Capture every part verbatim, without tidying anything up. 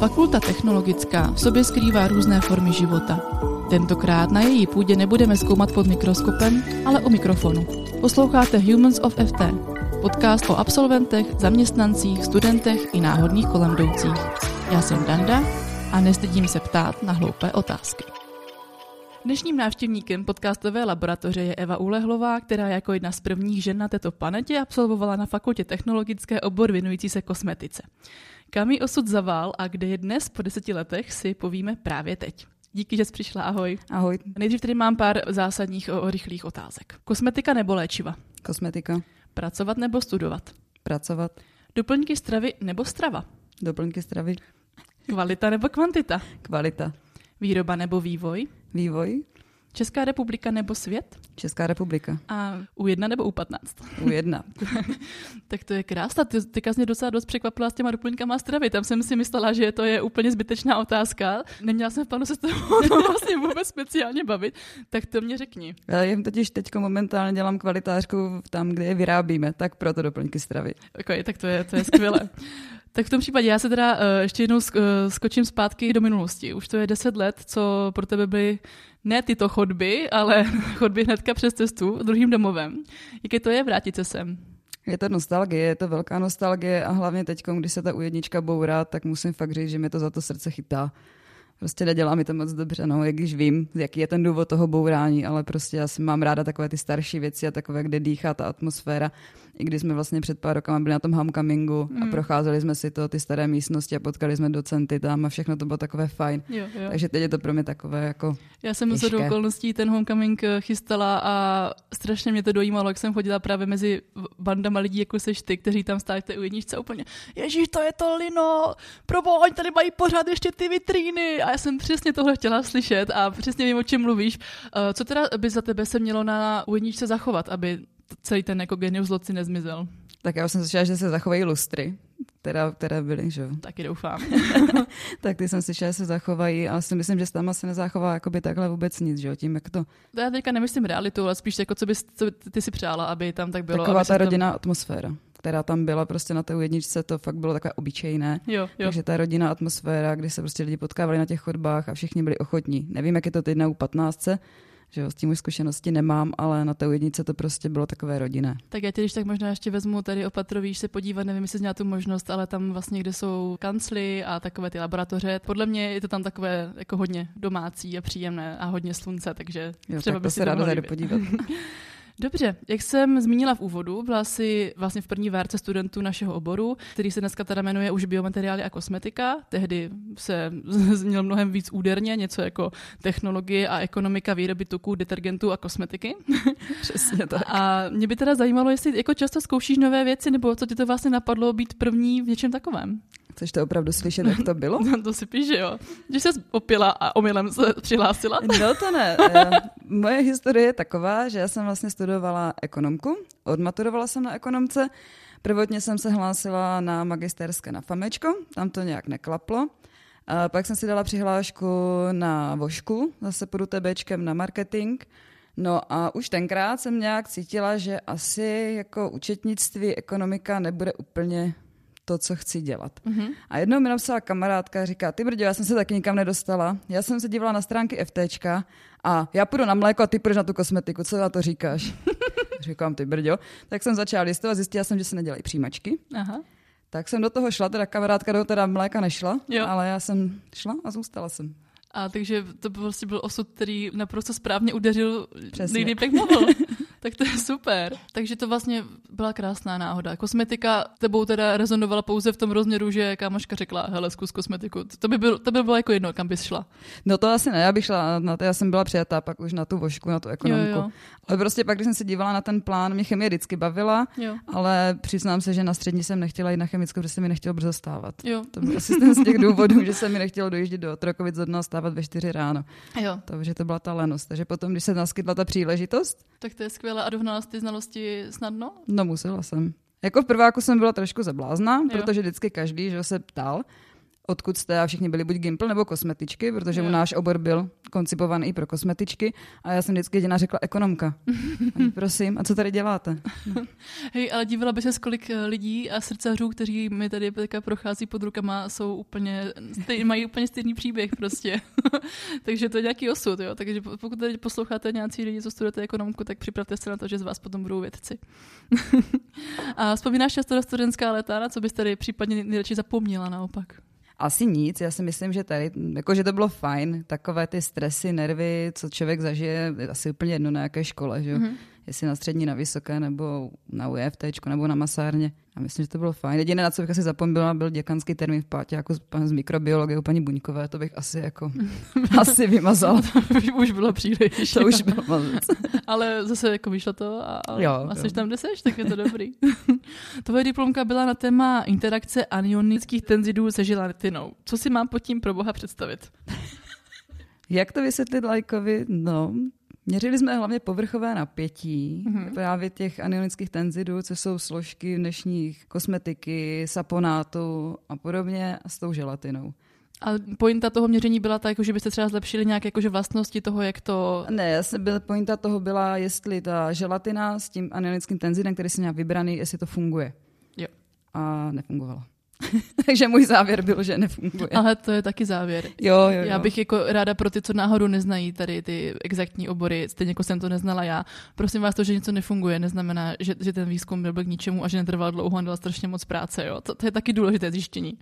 Fakulta technologická v sobě skrývá různé formy života. Tentokrát na její půdě nebudeme zkoumat pod mikroskopem, ale u mikrofonu. Posloucháte HUMANS OF F T, podcast o absolventech, zaměstnancích, studentech i náhodných kolemjdoucích. Já jsem Danda a nestydím se ptát na hloupé otázky. Dnešním návštěvníkem podcastové laboratoře je Eva Úlehlová, která jako jedna z prvních žen na této planetě absolvovala na Fakultě technologické obor věnující se kosmetice. Kam ji osud zavál a kde je dnes po deseti letech, si povíme právě teď. Díky, že jsi přišla, ahoj. Ahoj. Nejdřív tady mám pár zásadních o, rychlých otázek. Kosmetika nebo léčiva? Kosmetika. Pracovat nebo studovat? Pracovat. Doplňky stravy nebo strava? Doplňky stravy. Kvalita nebo kvantita? Kvalita. Výroba nebo vývoj? Vývoj. Česká republika nebo svět? Česká republika. A u jedna nebo u patnáct? U jedna. Tak to je krásná. Ty, ty jsi mě docela dost překvapila s těma doplňkama stravy. Tam jsem si myslela, že to je úplně zbytečná otázka. Neměla jsem v plánu se s tebou vlastně vůbec speciálně bavit. Tak to mě řekni. Já jim totiž teď momentálně dělám kvalitářku tam, kde je vyrábíme. Tak proto doplňky stravy. Okay, tak to je, to je skvělé. Tak v tom případě já se teda uh, ještě jednou sk- uh, skočím zpátky do minulosti. Už to je deset let, co pro tebe byly ne tyto chodby, ale chodby hnedka přes cestu druhým domovem. Jaké to je vrátit se sem? Je to nostalgie, je to velká nostalgie a hlavně teď, když se ta ujednička bourá, tak musím fakt říct, že mi to za to srdce chytá. Prostě nedělá mi to moc dobře, no, jak když vím, jaký je ten důvod toho bourání, ale prostě já si mám ráda takové ty starší věci a takové, kde dýchá ta atmosféra. I když jsme vlastně před pár rokama byli na tom homecomingu mm. a procházeli jsme si to, ty staré místnosti a potkali jsme docenty tam a všechno to bylo takové fajn. Jo, jo. Takže teď je to pro mě takové jako Já jsem těžké. Shodou okolností ten homecoming chystala a strašně mě to dojímalo, jak jsem chodila právě mezi bandama lidí, jako seš ty, kteří tam stáli v té ujedničce úplně. Ježíš, to je to lino, proboha, oni tady mají pořád ještě ty vitríny. A já jsem přesně tohle chtěla slyšet a přesně vím, o čem mluvíš. Co teda by za tebe se mělo na ujedničce zachovat, aby celý ten jako genius loci nezmizel? Tak já jsem slyšela, že se zachovají lustry, teda, které byly, že jo? Taky doufám. Tak ty jsem slyšela, že se zachovají, ale si myslím, že s tam se nezachová jakoby takhle vůbec nic, že jo? Tím, jak to... to já teďka nemyslím realitu, ale spíš jako, co bys, co ty si přála, aby tam tak bylo. Taková ta rodinná tam... atmosféra, která tam byla prostě na té ujedničce, to fakt bylo takové obyčejné. Jo, jo. Takže ta rodinná atmosféra, kdy se prostě lidi potkávali na těch chodbách a všichni byli ochotní. Nevím, jak je to teď na U patnáct, že jo, s tím už zkušenosti nemám, ale na té ujednice to prostě bylo takové rodinné. Tak já tě když tak možná ještě vezmu tady opatrovíš se podívat, nevím, jestli jsi měla tu možnost, ale tam vlastně, kde jsou kancly a takové ty laboratoře, podle mě je to tam takové jako hodně domácí a příjemné a hodně slunce, takže jo, třeba tak by si ráda zajdu podívat. Dobře, jak jsem zmínila v úvodu, byla jsi vlastně v první várce studentů našeho oboru, který se dneska teda jmenuje už biomateriály a kosmetika. Tehdy se zněl mnohem víc úderně, něco jako technologie a ekonomika výroby tuků, detergentů a kosmetiky. Přesně tak. A mě by teda zajímalo, jestli jako často zkoušíš nové věci, nebo co ti to vlastně napadlo být první v něčem takovém. Chceš to opravdu slyšet, jak to bylo? To si píš, že jo. Když se opila a omylem se přihlásila? No to ne. Moje historie je taková, že já jsem vlastně studovala ekonomku, odmaturovala jsem na ekonomce, prvotně jsem se hlásila na magisterské na FAMEčko, tam to nějak neklaplo. A pak jsem si dala přihlášku na vošku, zase pod UTBčkem na marketing. No a už tenkrát jsem nějak cítila, že asi jako účetnictví, ekonomika nebude úplně to, co chci dělat. Mm-hmm. A jednou mi napsala kamarádka a říká, ty brďo, já jsem se taky nikam nedostala, já jsem se dívala na stránky FTčka a já půjdu na mléko a ty půjdeš na tu kosmetiku, co na to říkáš? Říkám, ty brďo. Tak jsem začala listovat, zjistila jsem, že se nedělají přijímačky. Aha. Tak jsem do toho šla, teda kamarádka do teda mléka nešla, jo. Ale já jsem šla a zůstala jsem. A takže to prostě byl osud, který naprosto správně udeřil nejlíp, jak mohl. Tak to je super. Takže to vlastně byla krásná náhoda. Kosmetika tebou teda rezonovala pouze v tom rozměru, že kámoška řekla, hele, zkus kosmetiku. To by bylo, to by bylo jako jedno, kam bys šla. No to asi ne, já bych šla, na to, já jsem byla přijatá pak už na tu vošku, na tu ekonomku. Jo, jo. Ale prostě pak, když jsem se dívala na ten plán, mě chemie vždycky bavila, jo. Ale přiznám se, že na střední jsem nechtěla jít na chemickou, protože se mi nechtělo brzo stávat. Jo. To byl asi ten z těch důvodů, že se mi nechtělo dojíždět do Otrokovic do dna, stávat ve čtyři ráno. Jo. Takže to byla ta lenost. Takže potom, když se naskytla ta příležitost, tak to je a dohnala jsi ty znalosti snadno? No musela jsem. Jako v prváku jsem byla trošku zablázná, jo. Protože vždycky každý, že se ptal, odkud jste, a všichni byli buď Gimpl nebo kosmetičky, protože yeah. náš obor byl koncipovaný i pro kosmetičky a já jsem vždycky jediná řekla ekonomka. Ani, prosím, a co tady děláte? No. Hej, ale divila by se, kolik lidí a srdcařů, kteří mi tady prochází pod rukama, jsou úplně, stej, mají úplně stejný příběh prostě. Takže to je nějaký osud, jo. Takže pokud tady posloucháte nějací lidi, co studujete ekonomku, tak připravte se na to, že z vás potom budou vědci. A vzpomínáš často na studentská léta, co bys tady případně nejradši zapomněla naopak? Asi nic, já si myslím, že tady, jakože to bylo fajn, takové ty stresy, nervy, co člověk zažije, asi úplně jedno na jaké škole, že jo? Mm-hmm. Jestli na střední, na vysoké, nebo na U F T, nebo na masárně. Já myslím, že to bylo fajn. Jediné, na co bych asi zapomněla, byl děkanský termín v pátě, jako z, z mikrobiologie u paní Buňkové, to bych asi jako asi vymazala. To už bylo příliš. To už bylo moc. Ale zase jako vyšlo to a, a, jo, a seš tam, kde seš, tak je to dobrý. Tvoje diplomka byla na téma interakce anionických tenzidů se želatinou. Co si mám pod tím pro boha představit? Jak to vysvětlit lajkovi? No... Měřili jsme hlavně povrchové napětí mm-hmm. právě těch anionických tenzidů, co jsou složky dnešních kosmetiky, saponátů a podobně a s tou želatinou. A pointa toho měření byla ta, že byste třeba zlepšili nějaké jakože vlastnosti toho, jak to... Ne, pointa toho byla, jestli ta želatina s tím anionickým tenzidem, který si měl vybraný, jestli to funguje. Jo. A nefungovalo. Takže můj závěr byl, že nefunguje. Ale to je taky závěr. Jo, jo, jo. Já bych jako ráda pro ty, co náhodou neznají tady ty exaktní obory, stejně jako jsem to neznala já. Prosím vás, to, že něco nefunguje, neznamená, že, že ten výzkum byl, byl k ničemu a že netrval dlouho a dala strašně moc práce. Jo? To, to je taky důležité zjištění.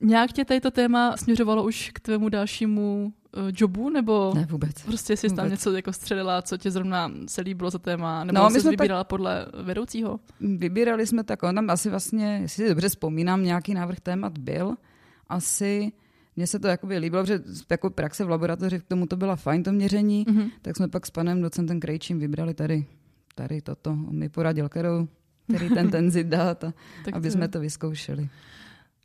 Nějak tě tady to téma směřovalo už k tvému dalšímu jobu, nebo ne, vůbec. Prostě jsi vůbec. Tam něco jako střelila, co tě zrovna se líbilo za téma, nebo no, jsi vybírala tak... podle vedoucího? Vybírali jsme tak, on tam asi vlastně, jestli si dobře vzpomínám, nějaký návrh témat byl, asi mně se to jakoby líbilo, protože jako praxe v laboratoři k tomu to byla fajn to měření, mm-hmm. tak jsme pak s panem docentem Krejčím vybrali tady, tady toto, on mi poradil, kterou, který ten tenzid dát, a, aby jsme to vyzkoušeli.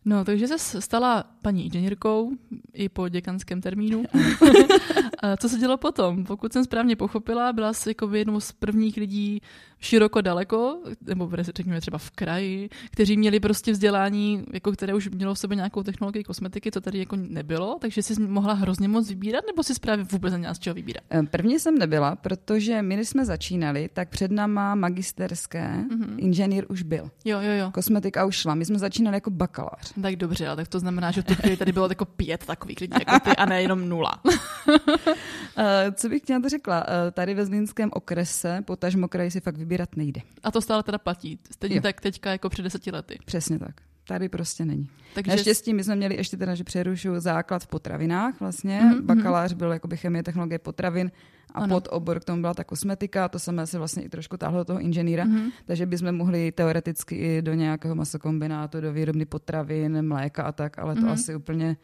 No, takže se stala paní inženýrkou i po děkanském termínu. A co se dělo potom? Pokud jsem správně pochopila, byla jsi jako jednou z prvních lidí široko daleko, nebo řekněme třeba v kraji, kteří měli prostě vzdělání, jako které už mělo v sobě nějakou technologii kosmetiky, co tady jako nebylo, takže jsi mohla hrozně moc vybírat, nebo jsi právě vůbec neměla z čeho vybírat? První jsem nebyla, protože my, když jsme začínali, tak před náma magisterské mm-hmm. inženýr už byl. Jo, jo, jo. Kosmetika už šla. My jsme začínali jako bakalář. Tak dobře, ale tak to znamená, že v tu chvíli tady bylo jako pět takových lidí jako ty a nejenom nula. Co bych ti na to řekla? Tady ve Zlínském okrese, potažmo kraji, si fakt vybírat nejde. A to stále teda platí. Stejně tak teďka jako před deseti lety. Přesně tak. Tady prostě není. Takže... Naštěstí my jsme měli ještě teda, že přerušuju, základ v potravinách vlastně. Mm-hmm. Bakalář byl jakoby chemie, technologie potravin a ano. Podobor k tomu byla ta kosmetika, to samé se vlastně i trošku táhlo toho inženýra, mm-hmm. takže bychom mohli teoreticky i do nějakého masokombinátu, do výrobny potravin, mléka a tak, ale to mm-hmm. asi úplně,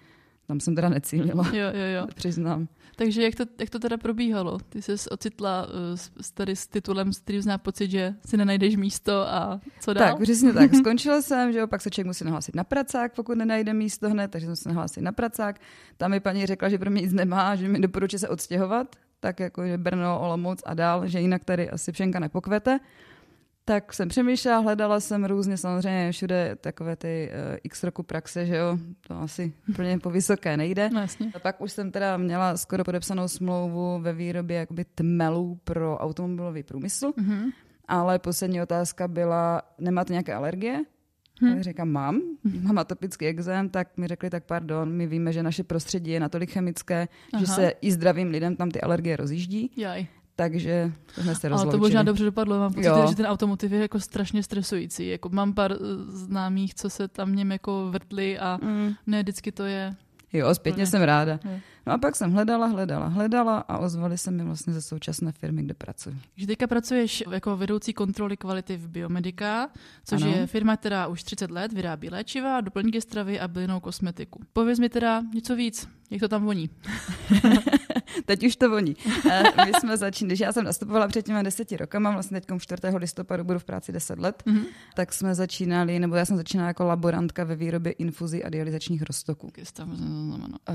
tam jsem teda necílila, jo, jo, jo. Přiznám. Takže jak to, jak to teda probíhalo? Ty jsi ocitla uh, s, tady s titulem, který vzná pocit, že si nenajdeš místo a co dál? Tak, přesně tak. Skončila jsem, že jo, pak se člověk musí nahlásit na pracák, pokud nenajde místo hned, takže jsem se nahlásila na pracák. Tam mi paní řekla, že pro mě nic nemá, že mi doporučí se odstěhovat, tak jako že Brno, Olomouc a dál, že jinak tady asi pšenka nepokvete. Tak jsem přemýšlela, hledala jsem různě, samozřejmě všude takové ty uh, x roku praxe, že jo, to asi úplně po vysoké nejde. Vlastně. A pak už jsem teda měla skoro podepsanou smlouvu ve výrobě jakoby tmelů pro automobilový průmysl, mm-hmm. ale poslední otázka byla, nemáte nějaké alergie? Hmm. Tak říkám, mám, mám atopický ekzém, tak mi řekli, tak pardon, my víme, že naše prostředí je natolik chemické, aha. že se i zdravým lidem tam ty alergie rozjíždí. Jaj. Takže jsme se rozloučili. Ale to možná dobře dopadlo. Mám pocit, že ten automotiv je jako strašně stresující. Jako mám pár známých, co se tam něm jako vrtli a mm. ne, vždycky to je... Jo, zpětně jsem ráda. Je. No a pak jsem hledala, hledala, hledala a ozvali se mi vlastně ze současné firmy, kde pracuji. Když teďka pracuješ jako vedoucí kontroly kvality v Biomedica, což ano. je firma, která už třicet let vyrábí léčiva, doplňky stravy a bylinnou kosmetiku. Pověz mi teda něco víc, jak to tam voní. Teď už to voní. My jsme začínali, že já jsem nastupovala před těmi deseti rokama, vlastně teď čtvrtého listopadu budu v práci deset let, mm-hmm. tak jsme začínali, nebo já jsem začínala jako laborantka ve výrobě infuzí a dialyzačních roztoků.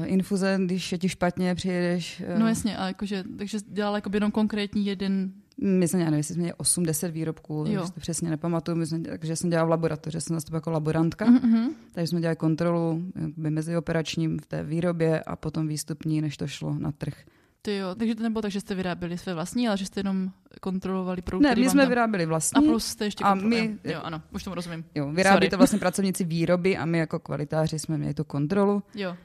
Infuze, když je ti špatně, přijedeš... No jasně, a jakože, takže dělala jako jenom konkrétní jeden... my jsme, já nevím, jestli jsme měli osm deset výrobků, to přesně nepamatuju, my jsme, takže jsem dělala v laboratoři, jsem nastoupila jako laborantka, mm-hmm. takže jsme dělali kontrolu mezioperačním v té výrobě a potom výstupní, než to šlo na trh. Ty jo, takže to nebylo tak, že jste vyráběli své vlastní, ale že jste jenom kontrolovali produkt. Ne, my jsme tam... vyráběli vlastní. A plus jste ještě kontrolovali. My... Jo, ano, už tomu rozumím. Jo, vyrábí to vlastně pracovníci výroby a my jako kvalitáři jsme měli tu kontrolu. Jo.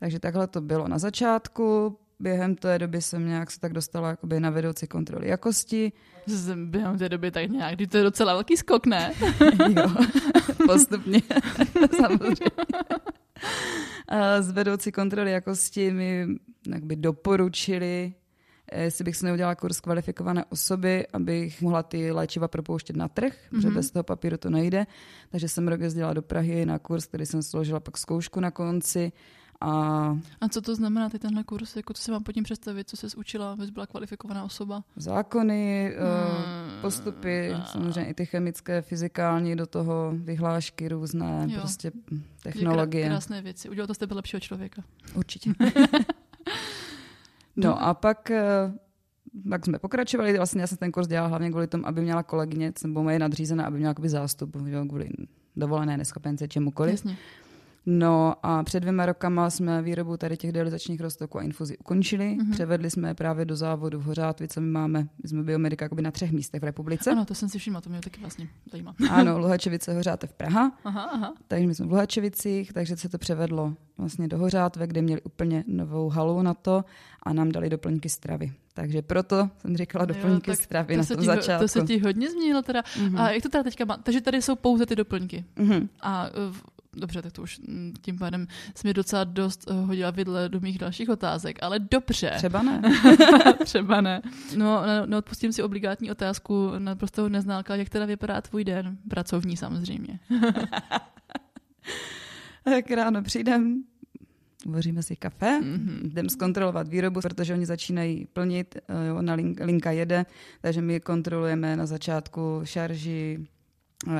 Takže takhle to bylo na začátku. Během té doby jsem nějak se tak dostala jakoby na vedoucí kontroly jakosti. Jsem během té doby tak nějak, to je docela velký skok, ne? Jo, postupně, samozřejmě. Z vedoucí kontroly jakosti mi jakoby doporučili, jestli bych se neudělala kurz kvalifikované osoby, abych mohla ty léčiva propouštět na trh, mm-hmm. protože bez toho papíru to nejde. Takže jsem rok jezdila do Prahy na kurz, který jsem složila pak zkoušku na konci. A, a co to znamená teď tenhle kurz? Jako, co se vám pod tím představit? Co se zúčila, aby byla kvalifikovaná osoba? Zákony, hmm. postupy, a... samozřejmě i ty chemické, fyzikální, do toho vyhlášky různé, jo. prostě technologie. Krásné věci. Udělal to z tebe lepšího člověka. Určitě. No a pak, pak jsme pokračovali. Vlastně já jsem ten kurz dělala hlavně kvůli tomu, aby měla kolegyně, nebo moje nadřízená, aby měla zástup, kvůli dovolené neschopence, čemukoliv. Jasně. No a před dvěma rokama jsme výrobu tady těch dialyzačních roztoků a infuzí ukončili. Mm-hmm. Převedli jsme je právě do závodu v Hořátvi, co my máme, my jsme Biomedica jakoby na třech místech v republice. Ano, to jsem si všimla, to mě taky vlastně zajímá. Ano, Luhačovice, Hořátev, Praha. Aha, aha. Takže my jsme v Luhačovicích, takže se to převedlo vlastně do Hořátve, kde měli úplně novou halu na to a nám dali doplňky stravy. Takže proto jsem říkala doplňky jo, stravy na tom ti, začátku. To se ti hodně změnilo teda. Mm-hmm. A jak to teda teďka má? Takže tady jsou pouze ty doplňky. Mm-hmm. A dobře, tak to už tím pádem jsi mě docela dost hodila vidle do mých dalších otázek, ale dobře. Třeba ne. Třeba ne. No, neodpustím si obligátní otázku naprostého neználka, jak teda vypadá tvůj den, pracovní samozřejmě. Tak ráno přijdem, uvaříme si kafe, mm-hmm. jdem zkontrolovat výrobu, protože oni začínají plnit, jo, na link, linka jede, takže my kontrolujeme na začátku šarži,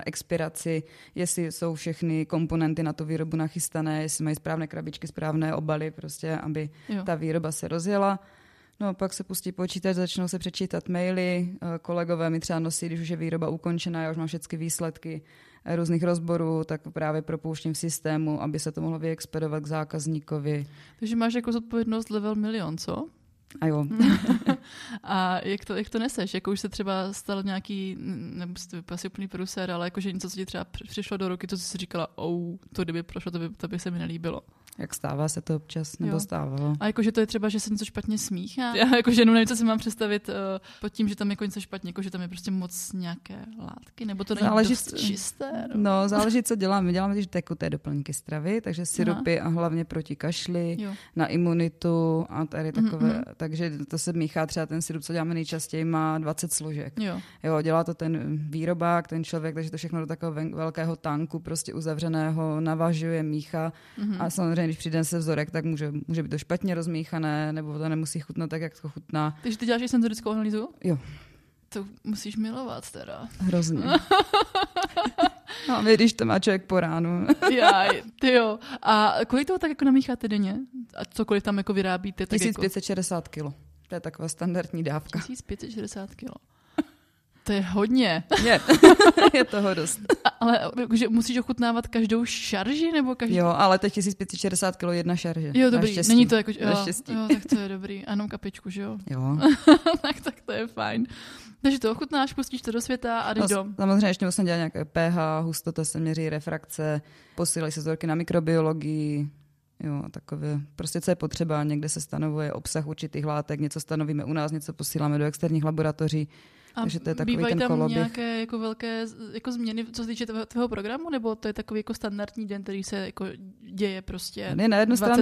expiraci, jestli jsou všechny komponenty na tu výrobu nachystané, jestli mají správné krabičky, správné obaly, prostě, aby jo. ta výroba se rozjela. No, pak se pustí počítač, začnou se přečítat maily, kolegové mi třeba nosí, když už je výroba ukončená, já už mám všechny výsledky různých rozborů, tak právě propouštím v systému, aby se to mohlo vyexpedovat k zákazníkovi. Takže máš jako zodpovědnost level milion, co? A jo. A jak to, jak to neseš? Jako už se třeba stalo nějaký, nebo asi úplný průser, ale jakože něco, co ti třeba přišlo do ruky, to, co jsi říkala, ou, to kdyby prošlo, to by, to by se mi nelíbilo. Jak stává se to občas, nebo jo. stávalo? A jakože to je třeba, že se něco špatně smíchá? Já jakože jenom nevím, co si mám představit uh, pod tím, že tam je něco špatně, jakože tam je prostě moc nějaké látky, nebo to není záleží, dost čisté? No, no záleží, co děláme. My děláme teď tekuté doplňky stravy, takže syrupy a hlavně proti kašli, jo. na imunitu a tady takové, mm-hmm. takže to se míchá třeba ten syrup, co děláme nejčastěji, má dvacet složek. Jo. Jo, dělá to ten výrobák, ten člověk, takže to všechno do takového velkého tanku, prostě uzavřeného, navažuje, míchá mm-hmm. a samozřejmě když přijde se vzorek, tak může, může být to špatně rozmíchané, nebo to nemusí chutnat tak, jak to chutná. Takže ty děláš i senzorickou analýzu? Jo. To musíš milovat teda. Hrozně. No, když to má člověk po ránu. Jaj, ty jo. A kolik toho tak jako namícháte denně? A cokoliv tam jako vyrábíte? Tak tisíc pět set šedesát kilo. To je taková standardní dávka. tisíc pět set šedesát kilo. To je hodně. Je, je toho dost. Ale že musíš ochutnávat každou šarži? Nebo každou... Jo, ale teď tisíc pět set šedesát kilo jedna šarže. Jo, dobrý. Naštěstí. Není to jako... Jo, jo, tak to je dobrý. Ano, kapičku, že jo? Jo. tak, tak to je fajn. Takže to ochutnáš, pustíš to do světa a jdeš no, dom. Samozřejmě ještě musím dělat nějaké pH, hustota se měří, refrakce, posílají se vzorky na mikrobiologii. Jo, takové. Prostě co je potřeba. Někde se stanovuje obsah určitých látek, něco stanovíme u nás, něco posíláme do externích laboratoří. A takže to je takový ten koloběh. Bývají tam nějaké jako velké jako změny, co se týče tvého programu, nebo to je takový jako standardní den, který se jako děje prostě dvacet devět dní? Na jednu stranu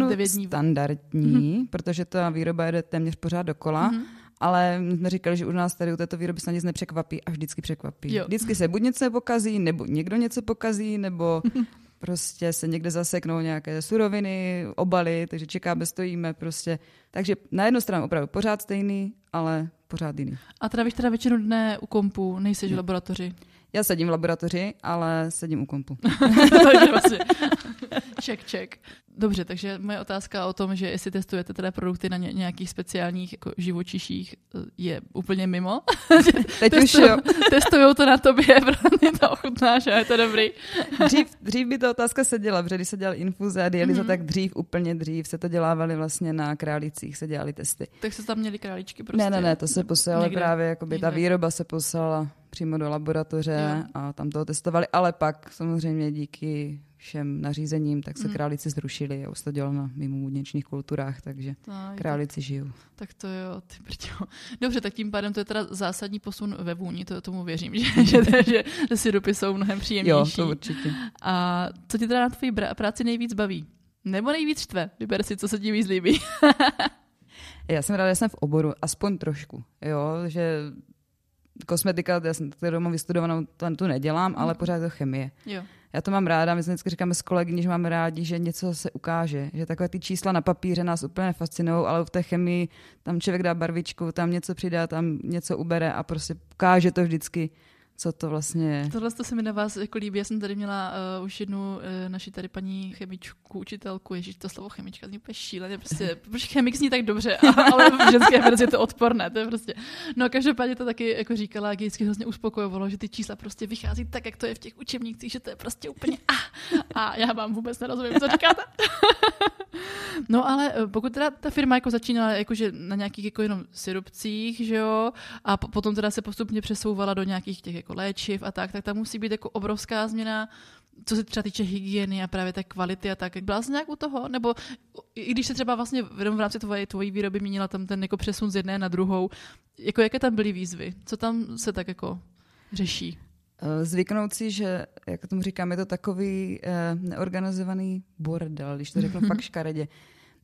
standardní, mm-hmm. protože ta výroba jede téměř pořád dokola, mm-hmm. ale jsme říkali, že u nás tady u této výroby se nic nepřekvapí a vždycky překvapí. Jo. Vždycky se buď něco pokazí, nebo někdo něco pokazí, nebo... prostě se někde zaseknou nějaké suroviny, obaly, takže čekáme, stojíme prostě. Takže na jednu stranu opravdu pořád stejný, ale pořád jiný. A trávíš teda většinu dne u kompu, nejseš v laboratoři? Já sedím v laboratoři, ale sedím u kompu. Takže vlastně ček, ček. Dobře, takže moje otázka o tom, že jestli testujete teda produkty na ně, nějakých speciálních jako živočiších, je úplně mimo. Teď Testuj, už Testujou to na tobě, protože to ochutnáš a je to dobrý. Dřív, dřív by ta otázka se děla, protože když se dělali infuze a dialyza, mm-hmm. tak dřív, úplně dřív se to dělávali vlastně na králících, se dělali testy. Tak se tam měli králíčky prostě? Ne, ne, ne, to se posílalo právě, jakoby ta výroba se posílala přímo do laboratoře jo. a tam toho testovali, ale pak samozřejmě díky všem nařízením, tak se mm. králíci zrušili a už to dělalo na mimouněčných kulturách, takže tak, králíci žijou. Tak to jo, ty brďo. Dobře, tak tím pádem to je teda zásadní posun ve vůni, to tomu věřím, že, že, že, že sirupy jsou mnohem příjemnější. Jo, to určitě. A co ti teda na tvojí práci nejvíc baví? Nebo nejvíc štve? Vyber si, co se ti víc líbí. Já jsem ráda, že jsem v oboru, aspoň trošku, jo, že kosmetika, já jsem tady doma vystudovanou, tu nedělám, ale pořád je to chemie. Jo. Já to mám ráda, my se vždycky říkáme s kolegy, že máme rádi, že něco se ukáže, že takové ty čísla na papíře nás úplně fascinují, ale v té chemii tam člověk dá barvičku, tam něco přidá, tam něco ubere a prostě ukáže to vždycky, co to vlastně je. Tohle to se mi na vás jako líbí. Já jsem tady měla uh, už jednu uh, naši tady paní chemičku, učitelku. Ježíš, to slovo chemička zní úplně šíleně. Prostě, protože chemik zní tak dobře, ale v ženské verzi je to odporné. To je prostě. No každopádně to taky jako říkala, jak vždycky hrozně uspokojovalo, že ty čísla prostě vychází tak, jak to je v těch učebnicích, že to je prostě úplně a, a já vám vůbec nerozumím, co říkáte. No ale pokud teda ta firma jako začínala jakože na nějakých jako jenom sirupcích, že jo, a po- potom teda se postupně přesouvala do nějakých těch jako léčiv a tak, tak tam musí být jako obrovská změna, co se třeba týče hygieny a právě té kvality a tak. Byla jsi nějak u toho? Nebo i když se třeba vlastně v rámci tvoje, tvojí výroby měnila tam ten jako přesun z jedné na druhou, jako jaké tam byly výzvy? Co tam se tak jako řeší? Zvyknout si, že, jak tomu říkám, je to takový eh, neorganizovaný bordel, když to řeknu fakt škaredě.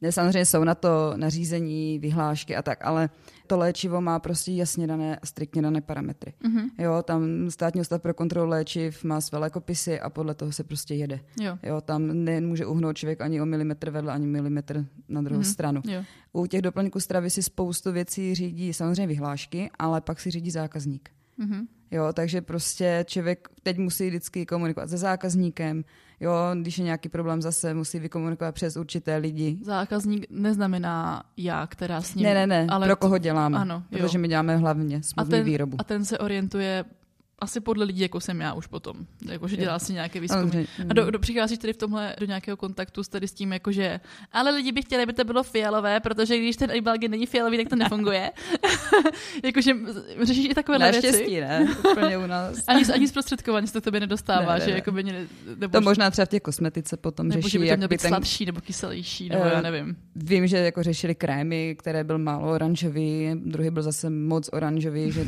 Ne, samozřejmě jsou na to nařízení, vyhlášky a tak, ale to léčivo má prostě jasně dané a striktně dané parametry. Mm-hmm. Jo, tam Státní ústav pro kontrolu léčiv má své lékopisy a podle toho se prostě jede. Jo. Jo, tam nemůže uhnout člověk ani o milimetr vedle, ani milimetr na druhou mm-hmm. stranu. Jo. U těch doplňků stravy si spoustu věcí řídí samozřejmě vyhlášky, ale pak si řídí zákazník. Mm-hmm. Jo, takže prostě člověk teď musí vždycky komunikovat se zákazníkem, jo, když je nějaký problém zase, musí vykomunikovat přes určité lidi. Zákazník neznamená já, která s ním... Ne, ne, ne, ale pro koho děláme, ano, protože my děláme hlavně smluvní a ten, výrobu. A ten se orientuje asi podle lidí, jako jsem já už potom, jakože dělá si nějaké výzkumy. A do, do, přicházíš tedy v tomhle do nějakého kontaktu s, tady s tím, jakože ale lidi by chtěli, aby to bylo fialové, protože když ten ibalgin není fialový, tak to nefunguje. Jakože řešíš i takovéhle Naštěstí, věci. Naštěstí, ne? Úplně u nás. Ani, ani zprostředkovaně se to tobě nedostává. Ne, ne, že, jako by ne, nebo to možná třeba v těch kosmetice potom řeší. Nebo že by to mělo být ten... sladší nebo kyselější, nebo uh, já nevím. Vím, že jako řešili krémy, které byl málo oranžový, druhý byl zase moc oranžový, že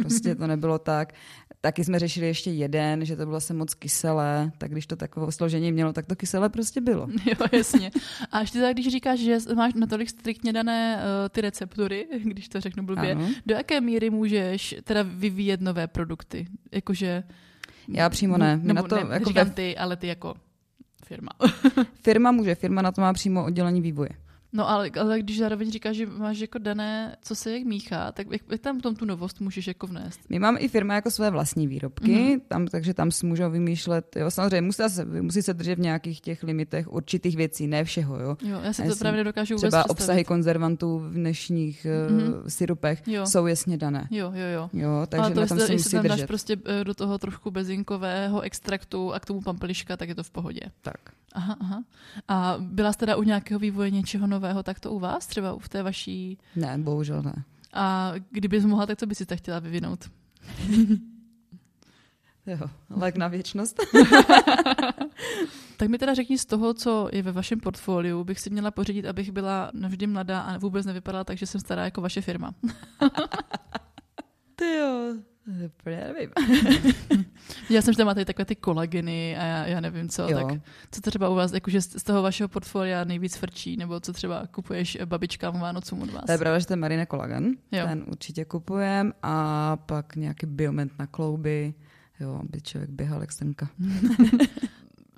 prostě to nebylo tak. Taky jsme řešili ještě jeden, že to bylo zase moc kyselé, tak když to takové složení mělo, tak to kyselé prostě bylo. Jo, jasně. A ještě tak, když říkáš, že máš natolik striktně dané uh, ty receptury, když to řeknu blbě, ano. Do jaké míry můžeš teda vyvíjet nové produkty? Jakože... Já přímo ne. Nebo, na to, ne jako říkám ve... ty, ale ty jako firma. Firma může, firma na to má přímo oddělení vývoje. No ale, ale když zároveň říkáš, že máš jako dané, co se jak míchá, tak jak, jak tam v tom tu novost můžeš jako vnést? My máme i firma jako své vlastní výrobky, mm-hmm. tam, takže tam si můžou vymýšlet, jo, samozřejmě musí se, musí se držet v nějakých těch limitech určitých věcí, ne všeho, jo. Jo, já si to právě dokážu vůbec představit. Třeba obsahy konzervantů v dnešních mm-hmm. uh, sirupech jo. jsou jasně dané. Jo, jo, jo. Jo, takže ale to, na tom jestli, si musí jestli tam dáš držet. Prostě do toho trošku bezinkového extraktu a k tomu pampeliška, tak je to v pohodě. Tak. Aha, aha. A byla jste teda u nějakého vývoje něčeho nového, tak to u vás třeba v té vaší... Ne, bohužel ne. A kdybys mohla, tak co bys si tak chtěla vyvinout? Jo, like na věčnost. Tak mi teda řekni z toho, co je ve vašem portfoliu, bych si měla pořídit, abych byla navždy mladá a vůbec nevypadala tak, že jsem stará jako vaše firma. Ty jo... Já nevím. Já jsem, že tam máte takové ty kolageny a já, já nevím co. Jo. Tak co třeba u vás, jakože z toho vašeho portfolia nejvíc frčí, nebo co třeba kupuješ babičkám Vánocům od vás? To je pravda, že ten Marina kolagen, jo. Ten určitě kupujem a pak nějaký biomed na klouby, jo, aby člověk běhal jak srnka.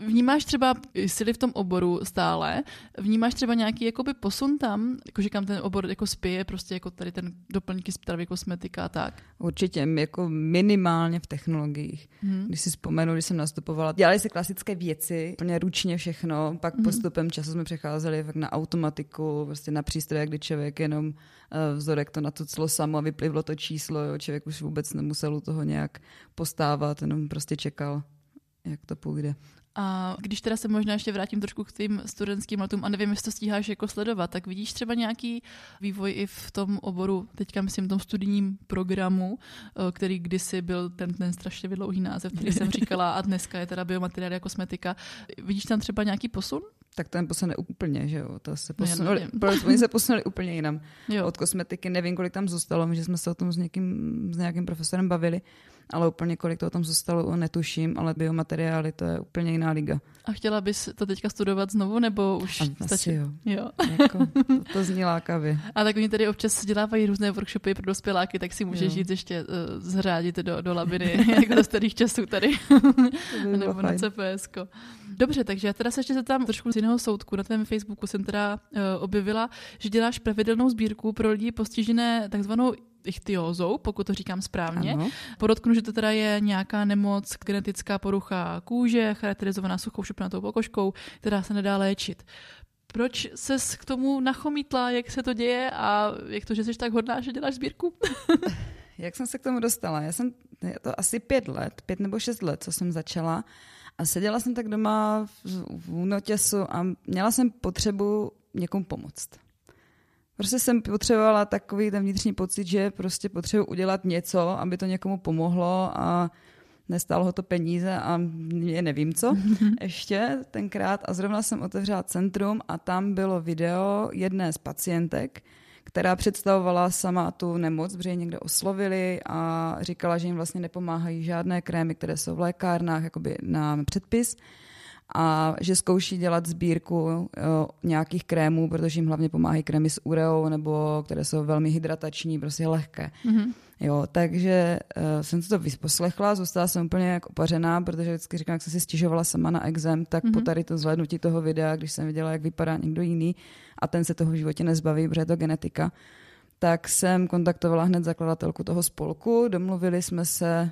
Vnímáš třeba síly v tom oboru stále? Vnímáš třeba nějaký jakoby posun tam? Jakože kam ten obor jako spěje, prostě jako tady ten doplňky stravy, kosmetika a tak? Určitě, jako minimálně v technologiích. Hmm. Když si vzpomenu, když jsem nastupovala, dělali se klasické věci, úplně ručně všechno, pak hmm. postupem času jsme přecházeli fakt na automatiku, prostě na přístroje, kdy člověk jenom vzorek to natuclo samo a vyplivlo to číslo, jo. Člověk už vůbec nemusel u toho nějak postávat, jenom prostě čekal, jak to půjde. A když teda se možná ještě vrátím trošku k tým studentským letům a nevím, jestli to stíháš jako sledovat, tak vidíš třeba nějaký vývoj i v tom oboru, teďka myslím v tom studijním programu, který kdysi byl ten, ten strašně dlouhý název, který jsem říkala, a dneska je teda biomateriály a kosmetika. Vidíš tam třeba nějaký posun? Tak ten posune úplně, že jo, to se posunuli, no, proč, oni se posunuli úplně jinam. Jo. Od kosmetiky nevím, kolik tam zůstalo, že jsme se o tom s někým, s nějakým profesorem bavili, ale úplně kolik toho tam zůstalo, netuším, ale biomateriály, to je úplně jiná liga. A chtěla bys to teďka studovat znovu, nebo už a stačí? Jo, jo. Jako, to, to zní lákavě. A tak oni tady občas dělávají různé workshopy pro dospěláky, tak si můžeš jo. jít ještě uh, zhrádit do, do labiny, jako do starých časů tady, by nebo na C P S ko. Dobře, takže já teda se ještě zeptám trošku z jiného soudku. Na tvém Facebooku jsem teda uh, objevila, že děláš pravidelnou sbírku pro lidi postižené takzvanou ichtyózou, pokud to říkám správně. Ano. Podotknu, že to teda je nějaká nemoc, genetická porucha kůže, charakterizovaná suchou šupinatou pokožkou, která se nedá léčit. Proč ses k tomu nachomítla, jak se to děje a jak to, že jsi tak hodná, že děláš sbírku? Jak jsem se k tomu dostala? Já jsem to asi pět let, pět nebo šest let, co jsem začala a seděla jsem tak doma v únotěsu a měla jsem potřebu někomu pomoct. Prostě jsem potřebovala takový ten vnitřní pocit, že prostě potřebuji udělat něco, aby to někomu pomohlo a nestálo ho to peníze a je nevím co ještě tenkrát. A zrovna jsem otevřela centrum a tam bylo video jedné z pacientek, která představovala sama tu nemoc, protože někde oslovili a říkala, že jim vlastně nepomáhají žádné krémy, které jsou v lékárnách, jakoby na předpis. A že zkouší dělat sbírku jo, nějakých krémů, protože jim hlavně pomáhají krémy s ureou, nebo které jsou velmi hydratační, prostě lehké. Mm-hmm. Jo, takže uh, jsem to vyposlechla, zůstala jsem úplně jak opařená, protože vždycky říkám, jak jsem si stěžovala sama na exém, tak mm-hmm. po tady to zhlédnutí toho videa, když jsem viděla, jak vypadá někdo jiný a ten se toho v životě nezbaví, protože je to genetika, tak jsem kontaktovala hned zakladatelku toho spolku, domluvili jsme se,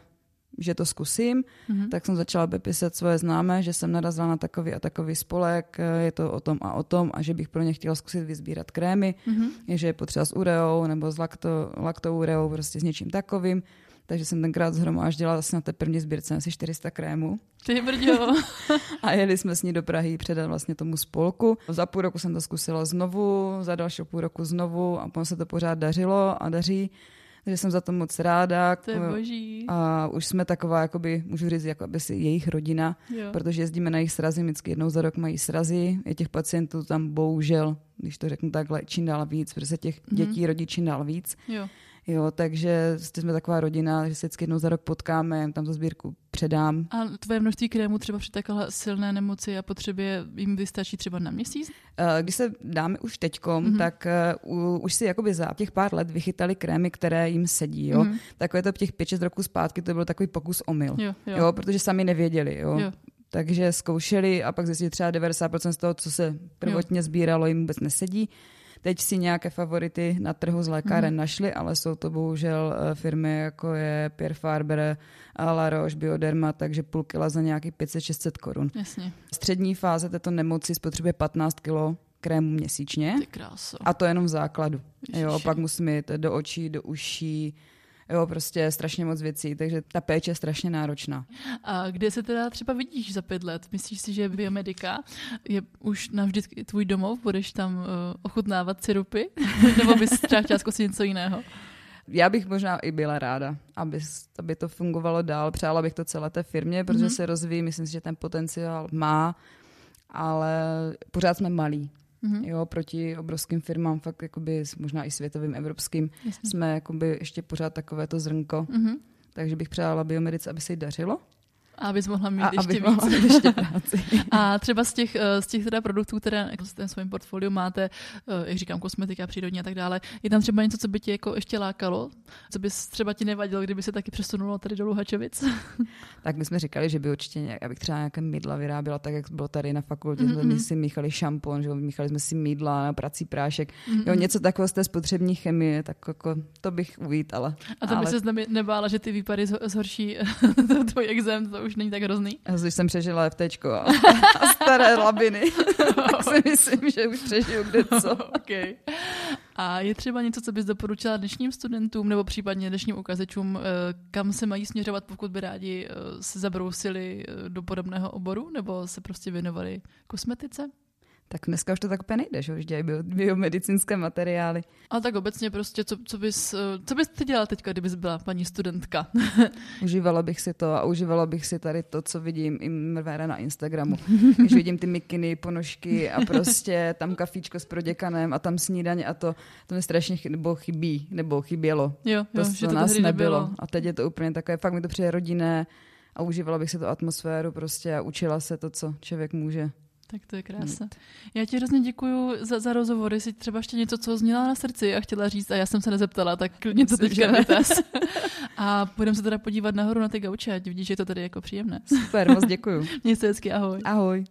že to zkusím, mm-hmm. tak jsem začala bepisat svoje známé, že jsem narazila na takový a takový spolek, je to o tom a o tom a že bych pro ně chtěla zkusit vyzbírat krémy, mm-hmm. že je potřeba s ureou nebo s lakto, laktoureou, prostě s něčím takovým. Takže jsem tenkrát zhromáždila asi na té první sbírce asi čtyři sta krémů. Ty brďo. A jeli jsme s ní do Prahy předat vlastně tomu spolku. Za půl roku jsem to zkusila znovu, za další půl roku znovu a potom se to pořád dařilo a daří. Takže jsem za to moc ráda. To je boží. A už jsme taková, jakoby, můžu říct, jako aby si jejich rodina, jo. protože jezdíme na jejich srazy, vždycky jednou za rok mají srazy. Je těch pacientů tam bohužel, když to řeknu takhle, čím dál víc, protože těch hmm. dětí rodí čím dál víc. Jo. Jo, takže jsme taková rodina, že se vždycky jednou za rok potkáme, tam za sbírku předám. A tvoje množství krému třeba při takhle silné nemoci a potřebě jim vystačí třeba na měsíc? Když se dáme už teďkom, mm-hmm. tak uh, už si jakoby za těch pár let vychytali krémy, které jim sedí. Jo? Mm-hmm. Takové to těch pět šest roků zpátky, to byl takový pokus omyl, jo, jo. Jo, protože sami nevěděli. Jo? Jo. Takže zkoušeli a pak zjistili, že třeba devadesát procent z toho, co se prvotně sbíralo, jim vůbec nesedí. Teď si nějaké favority na trhu z lékáren mm. našli, ale jsou to bohužel firmy, jako je Pierre Fabre, La Roche, Bioderma, takže půl kila za nějaký pět set šest set korun. Jasně. Střední fáze této nemoci spotřebuje patnáct kilo krému měsíčně. Ty kráso. A to jenom v základu. Jo, pak musíme jít do očí, do uší. Jo, prostě strašně moc věcí, takže ta péče je strašně náročná. A kde se teda třeba vidíš za pět let? Myslíš si, že Biomedica je už navždy tvůj domov? Budeš tam uh, ochutnávat sirupy? Nebo bys třeba chtěla zkusit něco jiného? Já bych možná i byla ráda, aby, aby to fungovalo dál. Přála bych to celé té firmě, protože mm-hmm. se rozvíjí, myslím si, že ten potenciál má, ale pořád jsme malí. Mm-hmm. Jo, proti obrovským firmám, fakt jakoby, možná i světovým, evropským, Jasně. jsme jakoby ještě pořád takové to zrnko. Mm-hmm. Takže bych přála Biomedice, aby se jí dařilo. A abys mohla mít a ještě mohla víc. Mít ještě práci. A třeba z těch, z těch teda produktů, které v tom svém portfoliu máte, jak říkám, kosmetika, přírodní a tak dále, je tam třeba něco, co by tě jako ještě lákalo? Co bys třeba ti nevadilo, kdyby se taky přesunulo tady do Luhačovic? Tak my jsme říkali, že by určitě, nějak, abych třeba nějaké mydla vyráběla, tak jak bylo tady na fakultě, mm-hmm. jsme si míchali šampon, že míchali jsme si mydla, prací prášek, mm-hmm. jo, něco takového z té spotřební chemie, tak jako to bych uvítala. A to by ale... ses nebála, že ty výpady zhorší tvůj exém, to už není tak hrozný? Já už jsem přežila FTčko a, a staré labiny, tak si myslím, že už přežiju kde co. Okay. A je třeba něco, co bys doporučila dnešním studentům nebo případně dnešním ukazečům, kam se mají směřovat, pokud by rádi se zabrousili do podobného oboru nebo se prostě věnovali kosmetice? Tak dneska už to tak úplně nejde, že už dělají biomedicínské materiály. Ale tak obecně prostě, co, co, bys, co bys ty dělala teďka, kdybys byla paní studentka? Užívala bych si to a užívala bych si tady to, co vidím i mrvére na Instagramu. Když vidím ty mikiny, ponožky a prostě tam kafíčko s proděkanem a tam snídaně a to, to mi strašně chybí, nebo chybí, nebo chybělo. Jo, jo, to, že to nás nebylo. nebylo. A teď je to úplně takové, fakt mi to přijde rodinné a užívala bych si tu atmosféru prostě a učila se to, co člověk může. Tak to je krása. Já ti hrozně děkuju za, za rozhovor, jestli třeba ještě něco, co zněla na srdci a chtěla říct a já jsem se nezeptala, tak klidně to teďka vytaz. A půjdeme se teda podívat nahoru na ty gauče, ať vidíš, že je to tady jako příjemné. Super, moc děkuju. Měj se hezky, ahoj. Ahoj.